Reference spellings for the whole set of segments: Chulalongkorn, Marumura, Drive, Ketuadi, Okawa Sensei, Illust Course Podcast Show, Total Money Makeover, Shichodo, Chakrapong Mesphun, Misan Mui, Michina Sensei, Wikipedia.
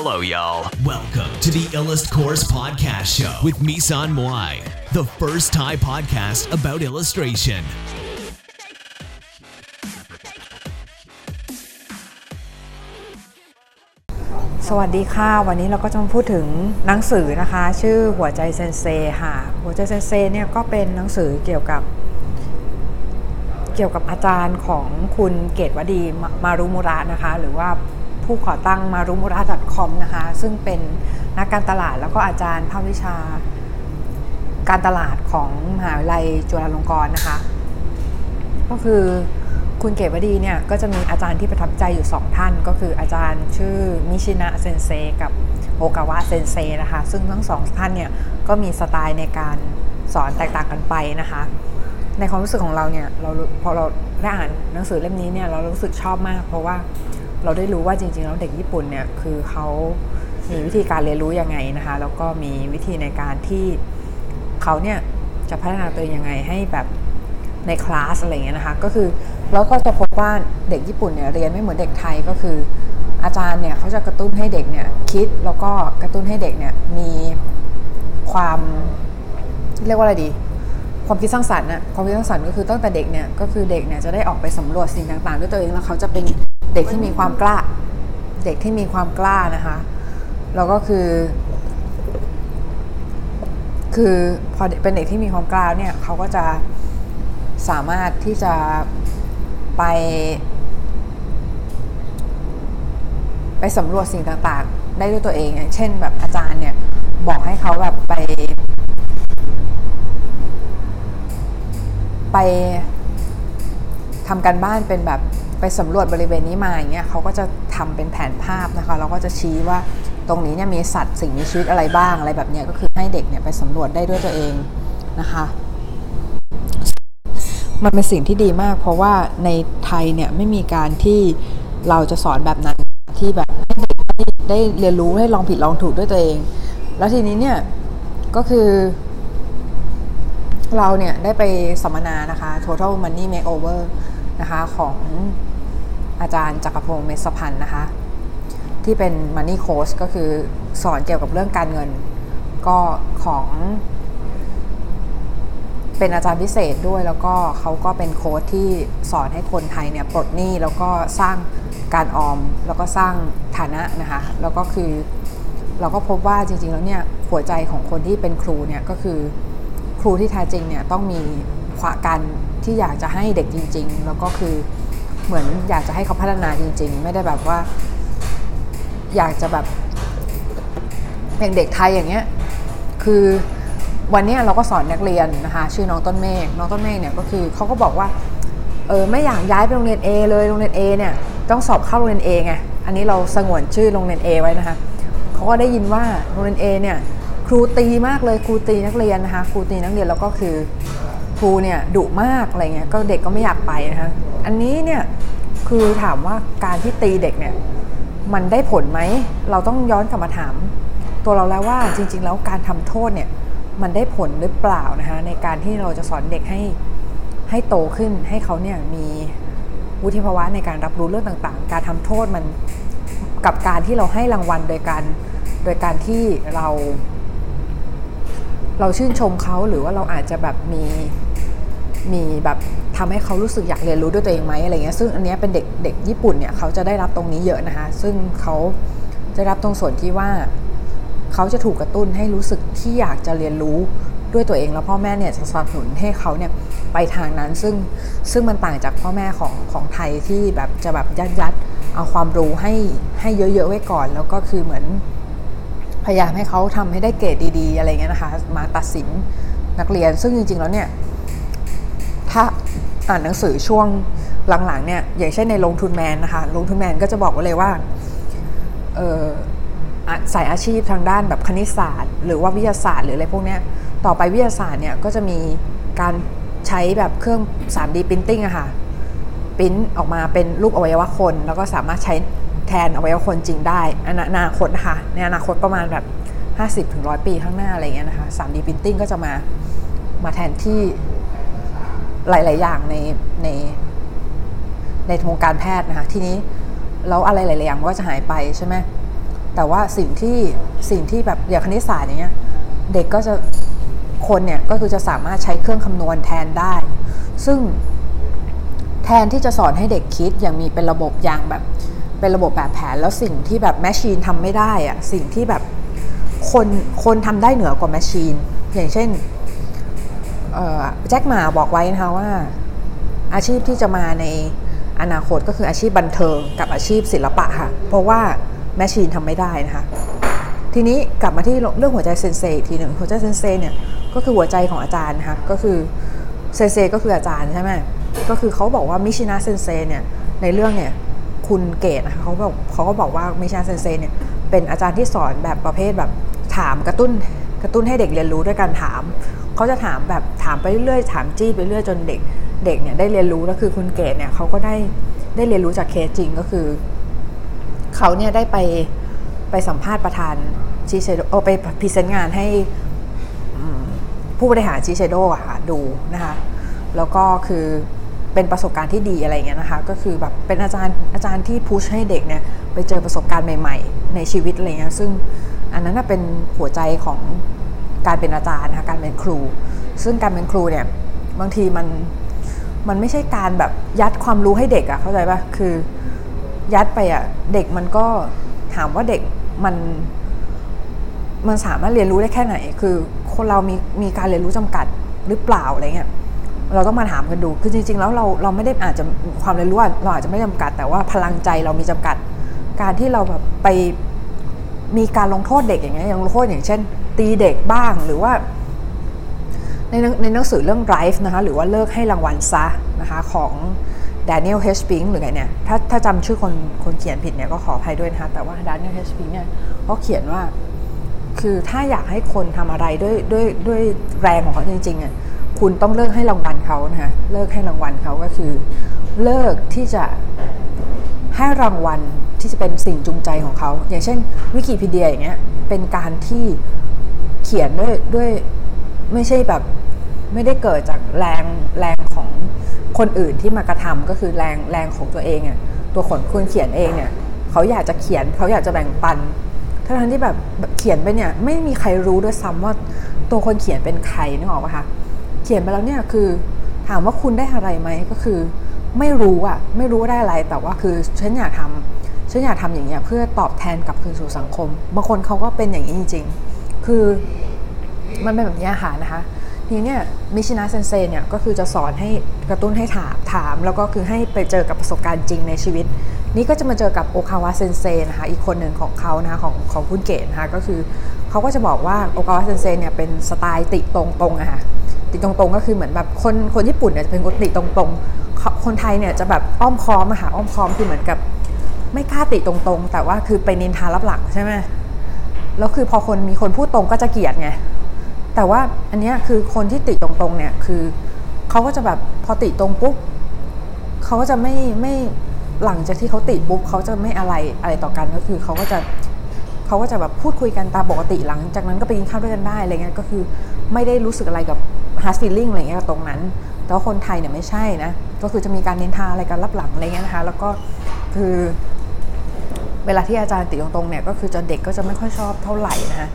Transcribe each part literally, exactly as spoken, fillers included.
Hello, y'all. Welcome to the Illust Course Podcast Show with Misan Mui, the first Thai podcast about illustration. สวัสดีค่ะวันนี้เราก็จะมาพูดถึงหนังสือนะคะชื่อหัวใจเซนเซค่ะหัวใจเซนเซเนี่ยก็เป็นหนังสือเกี่ยวกับเกี่ยวกับอาจารย์ของคุณเกตวดีมารุมุระนะคะหรือว่าผู้ก่อตั้งมารุมุระ ดอท คอม นะคะซึ่งเป็นนักการตลาดแล้วก็อาจารย์ภาควิชาการตลาดของมหาวิทยาลัยจุฬาลงกรณ์นะคะก็คือคุณเกตวดีเนี่ยก็จะมีอาจารย์ที่ประทับใจอยู่สองท่านก็คืออาจารย์ชื่อมิชินะเซนเซกับโอกาวะเซนเซนะคะซึ่งทั้งสองท่านเนี่ยก็มีสไตล์ในการสอนแตกต่างกันไปนะคะในความรู้สึกของเราเนี่ยเราพอเราได้อ่านหนังสือเล่มนี้เนี่ยเรารู้สึกชอบมากเพราะว่าเราได้รู้ว่าจริงๆแล้วเด็กญี่ปุ่นเนี่ยคือเขามีวิธีการเรียนรู้ยังไงนะคะแล้วก็มีวิธีในการที่เขาเนี่ยจะพัฒนาตัวเองยังไงให้แบบในคลาสอะไรเงี้ยนะคะก็คือเราก็จะพบว่าเด็กญี่ปุ่นเนี่ยเรียนไม่เหมือนเด็กไทยก็คืออาจารย์เนี่ยเขาจะกระตุ้นให้เด็กเนี่ยคิดแล้วก็กระตุ้นให้เด็กเนี่ยมีความเรียกว่าอะไรดีความคิดสร้างสรรค์น่ะความคิดสร้างสรรค์ก็คือตั้งแต่เด็กเนี่ยก็คือเด็กเนี่ยจะได้ออกไปสำรวจสิ่งต่างๆด้วยตัวเองแล้วเขาจะเป็นเด็กที่มีความกล้าเด็กที่มีความกล้านะคะแล้วก็คือคือพอเป็นเด็กที่มีความกล้าเนี่ยเขาก็จะสามารถที่จะไปไปสำรวจสิ่งต่างๆได้ด้วยตัวเองอย่างเช่นแบบอาจารย์เนี่ยบอกให้เขาแบบไปไปทำการบ้านเป็นแบบไปสำรวจบริเวณนี้มาอย่างเงี้ยเขาก็จะทำเป็นแผนภาพนะคะแล้วก็จะชี้ว่าตรงนี้เนี่ยมีสัตว์สิ่งมีชีวิตอะไรบ้างอะไรแบบเนี้ยก็คือให้เด็กเนี่ยไปสำรวจได้ด้วยตัวเองนะคะมันเป็นสิ่งที่ดีมากเพราะว่าในไทยเนี่ยไม่มีการที่เราจะสอนแบบนั้นที่แบบให้เด็กได้เรียนรู้ให้ลองผิดลองถูกด้วยตัวเองแล้วทีนี้เนี่ยก็คือเราเนี่ยได้ไปสัมมนานะคะ Total Money Makeover นะคะของอาจารย์จักรพงศ์เมษพันธ์นะคะที่เป็น Money Coach ก็คือสอนเกี่ยวกับเรื่องการเงินก็ของเป็นอาจารย์พิเศษด้วยแล้วก็เขาก็เป็นโค้ชที่สอนให้คนไทยเนี่ยปลดหนี้แล้วก็สร้างการออมแล้วก็สร้างฐานะนะคะแล้วก็คือเราก็พบว่าจริงๆแล้วเนี่ยหัวใจของคนที่เป็นครูเนี่ยก็คือครูที่แท้จริงเนี่ยต้องมีความการที่อยากจะให้เด็กจริงๆแล้วก็คือเหมือนอยากจะให้เขาพัฒนาจริงๆไม่ได้แบบว่าอยากจะแบบอย่างเด็กไทยอย่างเงี้ยคือวันนี้เราก็สอนนักเรียนนะคะชื่อน้องต้นเมฆน้องต้นเมฆเนี่ยก็คือเขาก็บอกว่าเออไม่อยากย้ายไปโรงเรียน A เลยโรงเรียน A เนี่ยต้องสอบเข้าโรงเรียน A ไงอันนี้เราสงวนชื่อโรงเรียน A ไว้นะคะเขาก็ได้ยินว่าโรงเรียน A เนี่ยครูตีมากเลยครูตีนักเรียนนะคะครูตีนักเรียนแล้วก็คือครูเนี่ยดุมากอะไรเงี้ยก็เด็กก็ไม่อยากไปนะคะอันนี้เนี่ยคือถามว่าการที่ตีเด็กเนี่ยมันได้ผลไหมเราต้องย้อนกลับมาถามตัวเราแล้วว่าจริงๆแล้วการทำโทษเนี่ยมันได้ผลหรือเปล่านะคะในการที่เราจะสอนเด็กให้ให้โตขึ้นให้เขาเนี่ยมีวุฒิภาวะในการรับรู้เรื่องต่างๆการทำโทษมันกับการที่เราให้รางวัลโดยการโดยการที่เราเราชื่นชมเขาหรือว่าเราอาจจะแบบมีมีแบบทำให้เขารู้สึกอยากเรียนรู้ด้วยตัวเองไหมอะไรเงี้ยซึ่งอันนี้เป็นเด็กเด็กญี่ปุ่นเนี่ยเขาจะได้รับตรงนี้เยอะนะคะซึ่งเขาจะรับตรงส่วนที่ว่าเขาจะถูกกระตุ้นให้รู้สึกที่อยากจะเรียนรู้ด้วยตัวเองแล้วพ่อแม่เนี่ยสนับสนุนให้เขาเนี่ยไปทางนั้นซึ่งซึ่งมันต่างจากพ่อแม่ของของไทยที่แบบจะแบบยัดยัดเอาความรู้ให้ให้เยอะๆไว้ก่อนแล้วก็คือเหมือนพยายามให้เขาทำให้ได้เกรดดีๆอะไรเงี้ยนะคะมาตัดสินนักเรียนซึ่งจริงๆแล้วเนี่ยถ้าอ่านหนังสือช่วงหลังๆเนี่ยอย่างเช่นในลงทุนแมนนะคะลงทุนแมนก็จะบอกไว้เลยว่าเออสายอาชีพทางด้านแบบคณิตศาสตร์หรือว่าวิทยาศาสตร์หรืออะไรพวกนี้ต่อไปวิทยาศาสตร์เนี่ยก็จะมีการใช้แบบเครื่อง ทรี ดี Printing อะค่ะปริ้นออกมาเป็นรูปอวัยวะคนแล้วก็สามารถใช้แทนอวัยวะคนจริงได้อนาคตนะคะในอนาคตประมาณแบบ ห้าสิบถึงหนึ่งร้อย ปีข้างหน้าอะไรเงี้ยนะคะ ทรี ดี Printing ก็จะมามาแทนที่หลายๆอย่างในในในวงการแพทย์นะคะทีนี้แล้วอะไรหลายๆอย่างก็จะหายไปใช่ไหม แต่ว่าสิ่งที่สิ่งที่แบบอย่างคณิตศาสตร์อย่างเงี้ยเด็กก็จะคนเนี่ยก็คือจะสามารถใช้เครื่องคำนวณแทนได้ซึ่งแทนที่จะสอนให้เด็กคิดอย่างมีเป็นระบบอย่างแบบเป็นระบบแบบแผนแล้วสิ่งที่แบบแมชชีนทำไม่ได้อะสิ่งที่แบบคนคนทำได้เหนือกว่าแมชชีนอย่างเช่นแจ็คหม่าบอกไว้นะคะว่าอาชีพที่จะมาในอนาคตก็คืออาชีพบันเทิงกับอาชีพศิลปะค่ะเพราะว่าแมชชีนทำไม่ได้นะคะทีนี้กลับมาที่เรื่องหัวใจเซนเซอีกทีหนึ่งหัวใจเซนเซเนี่ยก็คือหัวใจของอาจารย์นะคะก็คือเซนเซก็คืออาจารย์ใช่ไหมก็คือเขาบอกว่ามิชินะเซนเซเนี่ยในเรื่องเนี่ยคุณเกตนะคะเขาบอกเขาก็บอกว่ามิชินะเซนเซเนี่ยเป็นอาจารย์ที่สอนแบบประเภทแบบถามกระตุ้นกระตุ้นให้เด็กเรียนรู้ด้วยการถามเขาจะถามแบบถามไปเรื่อยๆถามจี้ไปเรื่อยจนเด็กเด็กเนี่ยได้เรียนรู้แล้วคือคุณเกตเนี่ยเขาก็ได้ได้เรียนรู้จากเคสจริงก็คือเขาเนี่ยได้ไปไปสัมภาษณ์ประธานชีเชโดโอไปพรีเซนต์งานให้ผู้บริหารชีเชโดอ่ะดูนะคะแล้วก็คือเป็นประสบการณ์ที่ดีอะไรเงี้ยนะคะก็คือแบบเป็นอาจารย์อาจารย์ที่พุชให้เด็กเนี่ยไปเจอประสบการณ์ใหม่ๆในชีวิตอะไรเงี้ยซึ่งอันนั้นเป็นหัวใจของการเป็นอาจารย์นะคะการเป็นครูซึ่งการเป็นครูเนี่ยบางทีมันมันไม่ใช่การแบบยัดความรู้ให้เด็กอะเข้าใจป่ะคือยัดไปอะเด็กมันก็ถามว่าเด็กมันมันสามารถเรียนรู้ได้แค่ไหนคือคนเรามีมีการเรียนรู้จำกัดหรือเปล่าอะไรเงี้ยเราต้องมาถามกันดูคือจริงๆแล้วเราเราไม่ได้อาจจะความเรียนรู้เราอาจจะไม่จำกัดแต่ว่าพลังใจเรามีจำกัดการที่เราแบบไปมีการลงโทษเด็กอย่างเงี้ยอย่างลงโทษอย่างเช่นตีเด็กบ้างหรือว่าในในหนังสือเรื่อง Drive นะคะหรือว่าเลิกให้รางวัลซะนะคะของ Daniel H. Pink หรือไงเนี่ยถ้าถ้าจำชื่อคนคนเขียนผิดเนี่ยก็ขออภัยด้วยนะคะแต่ว่า Daniel H. Pink เนี่ยเขาเขียนว่าคือถ้าอยากให้คนทำอะไรด้วยด้วยด้วยแรงของเขาจริงๆอ่ะคุณต้องเลิกให้รางวัลเขานะคะเลิกให้รางวัลเขาก็คือเลิกที่จะให้รางวัลที่จะเป็นสิ่งจูงใจของเขาอย่างเช่นวิกิพีเดียอย่างเงี้ยเป็นการที่เขียนด้วยด้วยไม่ใช่แบบไม่ได้เกิดจากแรงแรงของคนอื่นที่มากระทำก็คือแรงแรงของตัวเองอ่ะตัวคนคุณเขียนเองเนี่ยเขาอยากจะเขียนเขาอยากจะแบ่งปันทั้งที่แบบเขียนไปเนี่ยไม่มีใครรู้ด้วยซ้ำว่าตัวคนเขียนเป็นใครนึกออกป่ะคะเขียนไปแล้วเนี่ยคือถามว่าคุณได้อะไรไหมก็คือไม่รู้อะไม่รู้ได้อะไรแต่ว่าคือฉันอยากทำฉันอยากทำอย่างเงี้ยเพื่อตอบแทนกลับคืนสู่สังคมบางคนเขาก็เป็นอย่างนี้จริงๆคือมันเป็นแบบนี้ค่ะนะคะทีนี้เนี่ยมิชินะเซนเซเนี่ยก็คือจะสอนให้กระตุ้นให้ถามถามแล้วก็คือให้ไปเจอกับประสบการณ์จริงในชีวิตนี่ก็จะมาเจอกับโอคาวะเซนเซนะคะอีกคนหนึ่งของเขานะคะของของคุณเกศนะคะก็คือเขาก็จะบอกว่าโอคาวะเซนเซเนี่ยเป็นสไตล์ติตรงๆอะค่ะติตรงๆก็คือเหมือนแบบคนคนญี่ปุ่นเนี่ยจะเป็นคนติตรงๆคนไทยเนี่ยจะแบบอ้อมค้อมอะค่ะอ้อมค้อมคือเหมือนกับไม่กล้าติตรงๆแต่ว่าคือไปนินทาลับหลังใช่ไหมแล้วคือพอคนมีคนพูดตรงก็จะเกลียดไงแต่ว่าอันนี้คือคนที่ติตรงๆเนี่ยคือเขาก็จะแบบพอติตรงปุ๊บเขาก็จะไม่ไม่หลังจากที่เขาติปุ๊บเขาจะไม่อะไรอะไรต่อกันก็คือเขาก็จะเขาก็จะแบบพูดคุยกันตามปกติหลังจากนั้นก็ไปกินข้าวด้วยกันได้อะไรเงี้ยก็คือไม่ได้รู้สึกอะไรกับhard feeling อะไรเงี้ยตรงนั้นแต่ว่าคนไทยเนี่ยไม่ใช่นะก็คือจะมีการนินทาอะไรกันลับหลังอะไรเงี้ยนะคะแล้วก็คือเวลาที่อาจารย์ติตรงๆเนี่ยก็คือจะเด็กก็จะไม่ค่อยชอบเท่าไหร่นะคะ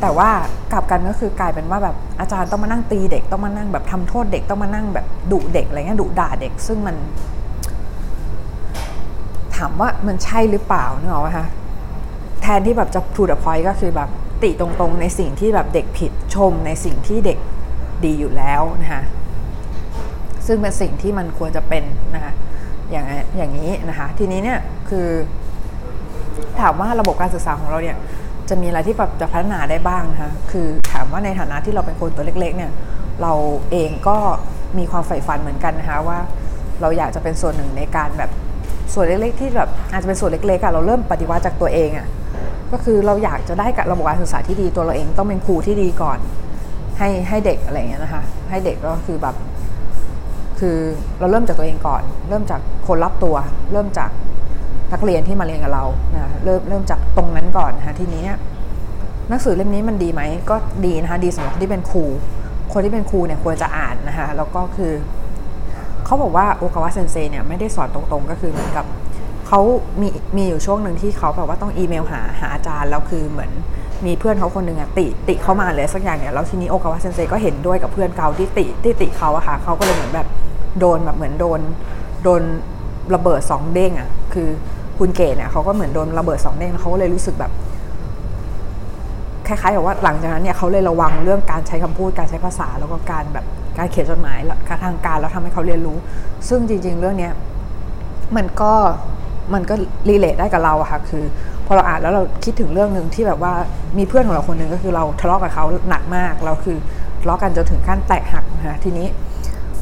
แต่ว่ากลับกันก็คือกลายเป็นว่าแบบอาจารย์ต้องมานั่งตีเด็กต้องมานั่งแบบทำโทษเด็กต้องมานั่งแบบดุเด็กอะไรเงี้ยดุด่าเด็กซึ่งมันถามว่ามันใช่หรือเปล่านึกออกไหมคะแทนที่แบบจะ to the point ก็คือแบบติตรงๆในสิ่งที่แบบเด็กผิดชมในสิ่งที่เด็กดีอยู่แล้วนะคะซึ่งเป็นสิ่งที่มันควรจะเป็นนะคะอย่างอย่างนี้นะคะทีนี้เนี่ยคือถามว่าระบบการศึกษาของเราเนี่ยจะมีอะไรที่แบบจะพัฒนาได้บ้างนะคะคือถามว่าในฐานะที่เราเป็นคนตัวเล็กๆเนี่ยเราเองก็มีความใฝ่ฝันเหมือนกันนะคะว่าเราอยากจะเป็นส่วนหนึ่งในการแบบส่วนเล็กๆที่แบบอาจจะเป็นส่วนเล็กๆอะเราเริ่มปฏิวัติจากตัวเองอะก็คือเราอยากจะได้กับระบบการศึกษาที่ดีตัวเราเองต้องเป็นครูที่ดีก่อนให้ให้เด็กอะไรอย่างเงี้ยนะคะให้เด็กก็คือแบบคือเราเริ่มจากตัวเองก่อนเริ่มจากคนรับตัวเริ่มจากนักเรียนที่มาเรียนกับเรานะเริ่มเริ่มจากตรงนั้นก่อนนะคะทีนี้หนังสือเล่มนี้มันดีไหมก็ดีนะคะดีสำหรับคนที่เป็นครูคนที่เป็นครูเนี่ยควรจะอ่านนะคะแล้วก็คือเขาบอกว่าโอคาวะเซนเซเนี่ยไม่ได้สอนตรงๆก็คือเหมือนกับ เขามีมีอยู่ช่วงหนึ่งที่เขาแบบว่าต้องอีเมลหาหาอาจารย์แล้วคือเหมือนมีเพื่อนเขาคนหนึ่งอะติติเขามาเลยสักอย่างเนี่ยแล้วทีนี้โอกาวะเซนเซก็เห็นด้วยกับเพื่อนเขาที่ติที่ติเขาอะค่ะเขาก็เลยเหมือนแบบโดนแบบเหมือนโดนโดนระเบิดสองเด้งอะคือคุณเกศเนี่ยเขาก็เหมือนโดนระเบิดสองเด้งเขาก็เลยรู้สึกแบบคล้ายๆแบบว่าหลังจากนั้นเนี่ยเขาเลยระวังเรื่องการใช้คำพูดการใช้ภาษาแล้วก็การแบบการเขียนจดหมายการทางการแล้วทำให้เขาเรียนรู้ซึ่งจริงๆเรื่องเนี้ยมันก็มันก็รีเลทได้กับเราอะค่ะคือพอเราอ่านแล้วเราคิดถึงเรื่องนึงที่แบบว่ามีเพื่อนของเราคนนึงก็คือเราทะเลาะกับเขาหนักมากเราคือทะเลาะกันจนถึงขั้นแตกหักนะทีนี้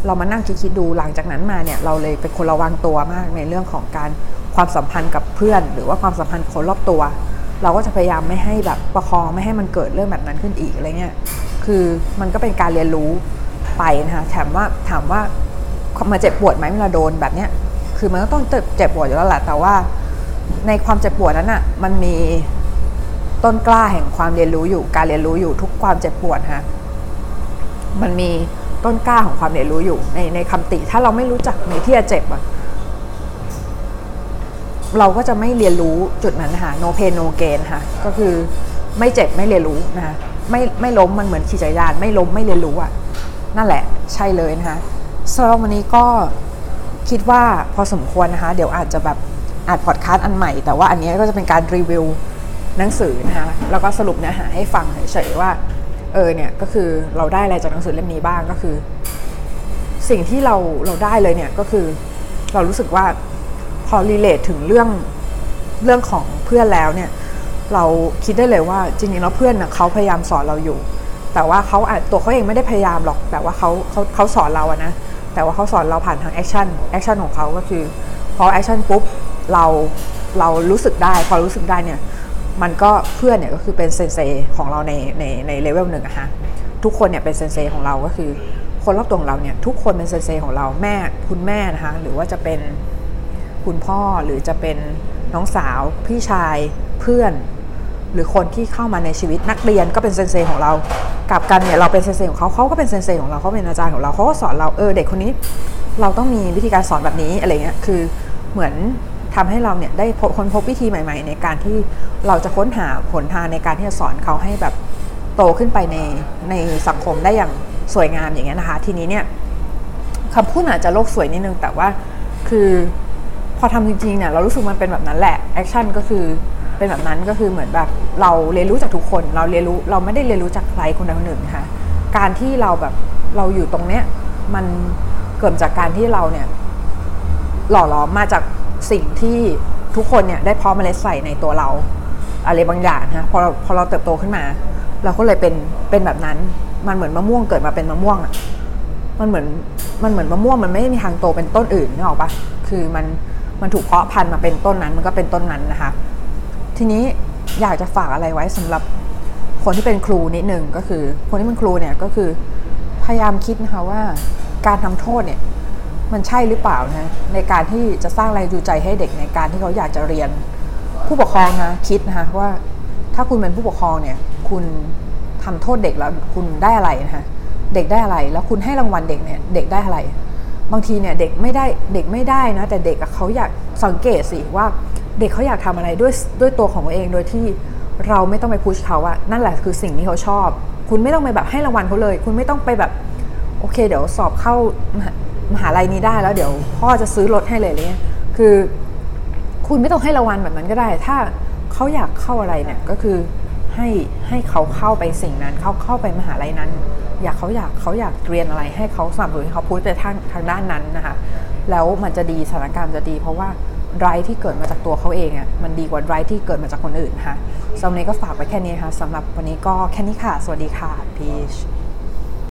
เรามานั่งคิดๆดูหลังจากนั้นมาเนี่ยเราเลยเป็นคนระวังตัวมากในเรื่องของการความสัมพันธ์กับเพื่อนหรือว่าความสัมพันธ์คนรอบตัวเราก็จะพยายามไม่ให้แบบประคองไม่ให้มันเกิดเรื่องแบบนั้นขึ้นอีกอะไรเงี้ยคือมันก็เป็นการเรียนรู้ไปนะคะถามว่าถามว่ามาเจ็บปวดไหมเวลาโดนแบบเนี้ยคือมันก็ต้องเจ็บปวดอยู่แล้วแหละแต่ว่าในความเจ็บปวดนั้นอ่ะมันมีต้นกล้าแห่งความเรียนรู้อยู่การเรียนรู้อยู่ทุกความเจ็บปวดฮะมันมีต้นกล้าของความเรียนรู้อยู่ในในคำติถ้าเราไม่รู้จักในที่จะเจ็บอ่ะเราก็จะไม่เรียนรู้จุดนั้นนะคะ no pain no gain ค่ะก็คือไม่เจ็บไม่เรียนรู้นะคะไม่ไม่ล้มมันเหมือนขี่จักรยานไม่ล้มไม่เรียนรู้อ่ะนั่นแหละใช่เลยนะคะสำหรับวันนี้ก็คิดว่าพอสมควรนะคะเดี๋ยวอาจจะแบบอาจพอดคาสต์อันใหม่แต่ว่าอันนี้ก็จะเป็นการรีวิวหนังสือนะคะแล้วก็สรุปเนื้อหาให้ฟังเฉยๆว่าเออเนี่ยก็คือเราได้อะไรจากหนังสือเล่มนี้บ้างก็คือสิ่งที่เราเราได้เลยเนี่ยก็คือเรารู้สึกว่าพอรีเลทถึงเรื่องเรื่องของเพื่อนแล้วเนี่ยเราคิดได้เลยว่าจริงๆแล้วเพื่อนน่ะเขาพยายามสอนเราอยู่แต่ว่าเขาอาจตัวเขาเองไม่ได้พยายามหรอกแต่ว่าเขาเขาเขาสอนเราอะนะแต่ว่าเขาสอนเราผ่านทางแอคชั่นแอคชั่นของเขาก็คือพอแอคชั่นปุ๊บเราเรารู้สึกได้พอรู้สึกได้เนี่ยมันก็เพื่อนเนี่ยก็คือเป็นเซนเซของเราในในในเลเวลหนึ่งอะฮะทุกคนเนี่ยเป็นเซนเซของเราก็คือคนรอบตัวของเราเนี่ยทุกคนเป็นเซนเซของเราแม่คุณแม่นะคะหรือว่าจะเป็นคุณพ่อหรือจะเป็นน้องสาวพี่ชายเพื่อนหรือคนที่เข้ามาในชีวิตนักเรียนก็เป็นเซนเซของเรากลับกันเนี่ยเราเป็นเซนเซของเขาเขาก็เป็นเซนเซของเราเขาเป็นอาจารย์ของเราเขาก็สอนเราเออเด็กคนนี้เราต้องมีวิธีการสอนแบบนี้อะไรเงี้ยคือเหมือนทำให้เราเนี่ยได้ค้นพบวิธีใหม่ๆในการที่เราจะค้นหาผลทางในการที่จะสอนเขาให้แบบโตขึ้นไปในในสังคมได้อย่างสวยงามอย่างเงี้ยนะคะทีนี้เนี่ยคำพูดอาจจะโลกสวยนิดนึงแต่ว่าคือพอทำจริงๆเนี่ยเรารู้สึกมันเป็นแบบนั้นแหละแอคชั่นก็คือเป็นแบบนั้นก็คือเหมือนแบบเราเรียนรู้จากทุกคนเราเรียนรู้เราไม่ได้เรียนรู้จากใครคนใดคนหนึ่งค่ะการที่เราแบบเราอยู่ตรงเนี้ยมันเกิดจากการที่เราเนี่ยหล่อหลอมมาจากสิ่งที่ทุกคนเนี่ยได้พร้อมมาเล็ดใส่ในตัวเราอะไรบางอย่างนะพอเราพอเราเติบโตขึ้นมาเราก็เลยเป็นเป็นแบบนั้นมันเหมือนมะม่วงเกิดมาเป็นมะม่วงอ่ะมันเหมือนมันเหมือนมะม่วงมันไม่มีทางโตเป็นต้นอื่นนึกออกปะคือมันมันถูกเพาะพันธุ์มาเป็นต้นนั้นมันก็เป็นต้นนั้นนะคะทีนี้อยากจะฝากอะไรไว้สำหรับคนที่เป็นครูนิดนึงก็คือคนที่เป็นครูเนี่ยก็คือพยายามคิดนะคะว่าการทำโทษเนี่ยมันใช่หรือเปล่านะในการที่จะสร้างแรงจูงใจให้เด็กในการที่เขาอยากจะเรียนผู้ปกครองนะคิดนะคะว่าถ้าคุณเป็นผู้ปกครองเนี่ยคุณทำโทษเด็กแล้วคุณได้อะไรนะคะเด็กได้อะไรแล้วคุณให้รางวัลเด็กเนี่ยเด็กได้อะไรบางทีเนี่ยเด็กไม่ได้เด็กไม่ได้นะแต่เด็กเขาอยากสังเกตสิว่าเด็กเขาอยากทำอะไรด้วยด้วยตัวของตัวเองโดยที่เราไม่ต้องไปพุชเขาอะนั่นแหละคือสิ่งที่เขาชอบคุณไม่ต้องไปแบบให้รางวัลเขาเลยคุณไม่ต้องไปแบบโอเคเดี๋ยวสอบเข้ามหาลัยนี้ได้แล้วเดี๋ยวพ่อจะซื้อรถให้เลยอะไรเงี้ยคือคุณไม่ต้องให้รางวัลแบบนั้นก็ได้ถ้าเขาอยากเข้าอะไรเนี่ยก็คือให้ให้เขาเข้าไปสิ่งนั้นเขาเข้าไปมหาลัยนั้นอยากเขาอยากเขาอยากเรียนอะไรให้เขาสนับสนุนเขาพูดไปทางทางด้านนั้นนะคะแล้วมันจะดีสถานการณ์จะดีเพราะว่าไรที่เกิดมาจากตัวเขาเองอ่ะมันดีกว่าไรที่เกิดมาจากคนอื่นค่ะสำหรับวันนี้ก็ฝากไว้แค่นี้ค่ะสำหรับวันนี้ก็แค่นี้ค่ะสวัสดีค่ะพีช